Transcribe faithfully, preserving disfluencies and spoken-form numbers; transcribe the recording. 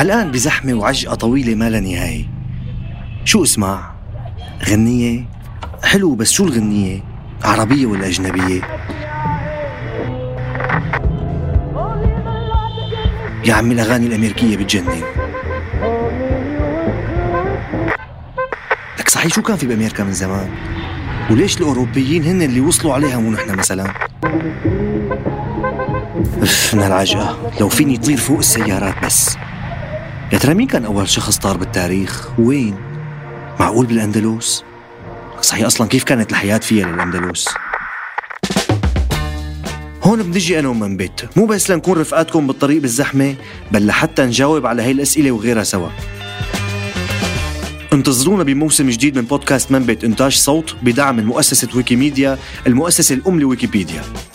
هالآن بزحمة وعجقة طويلة ما لا نهاية. شو اسمع؟ غنية حلو، بس شو الغنية؟ عربية ولا أجنبية؟ يا عمي الأغاني الأمريكية بتجنن. لك صحيح شو كان في بأمريكا من زمان؟ وليش الأوروبيين هن اللي وصلوا عليها مو نحن مثلا؟ اف من العجقة، لو فيني طير فوق السيارات بس. يا ترى مين كان أول شخص طار بالتاريخ؟ وين؟ معقول بالأندلس؟ صحيح أصلا كيف كانت الحياة فيها للأندلس؟ هون بنجي أنا ومنبت، مو بس لنكون رفقاتكم بالطريق بالزحمة، بل لحتى نجاوب على هاي الأسئلة وغيرها سوا. انتظرونا بموسم جديد من بودكاست منبت، إنتاج صوت بدعم من مؤسسة ويكيميديا، المؤسسة الأم لويكيبيديا.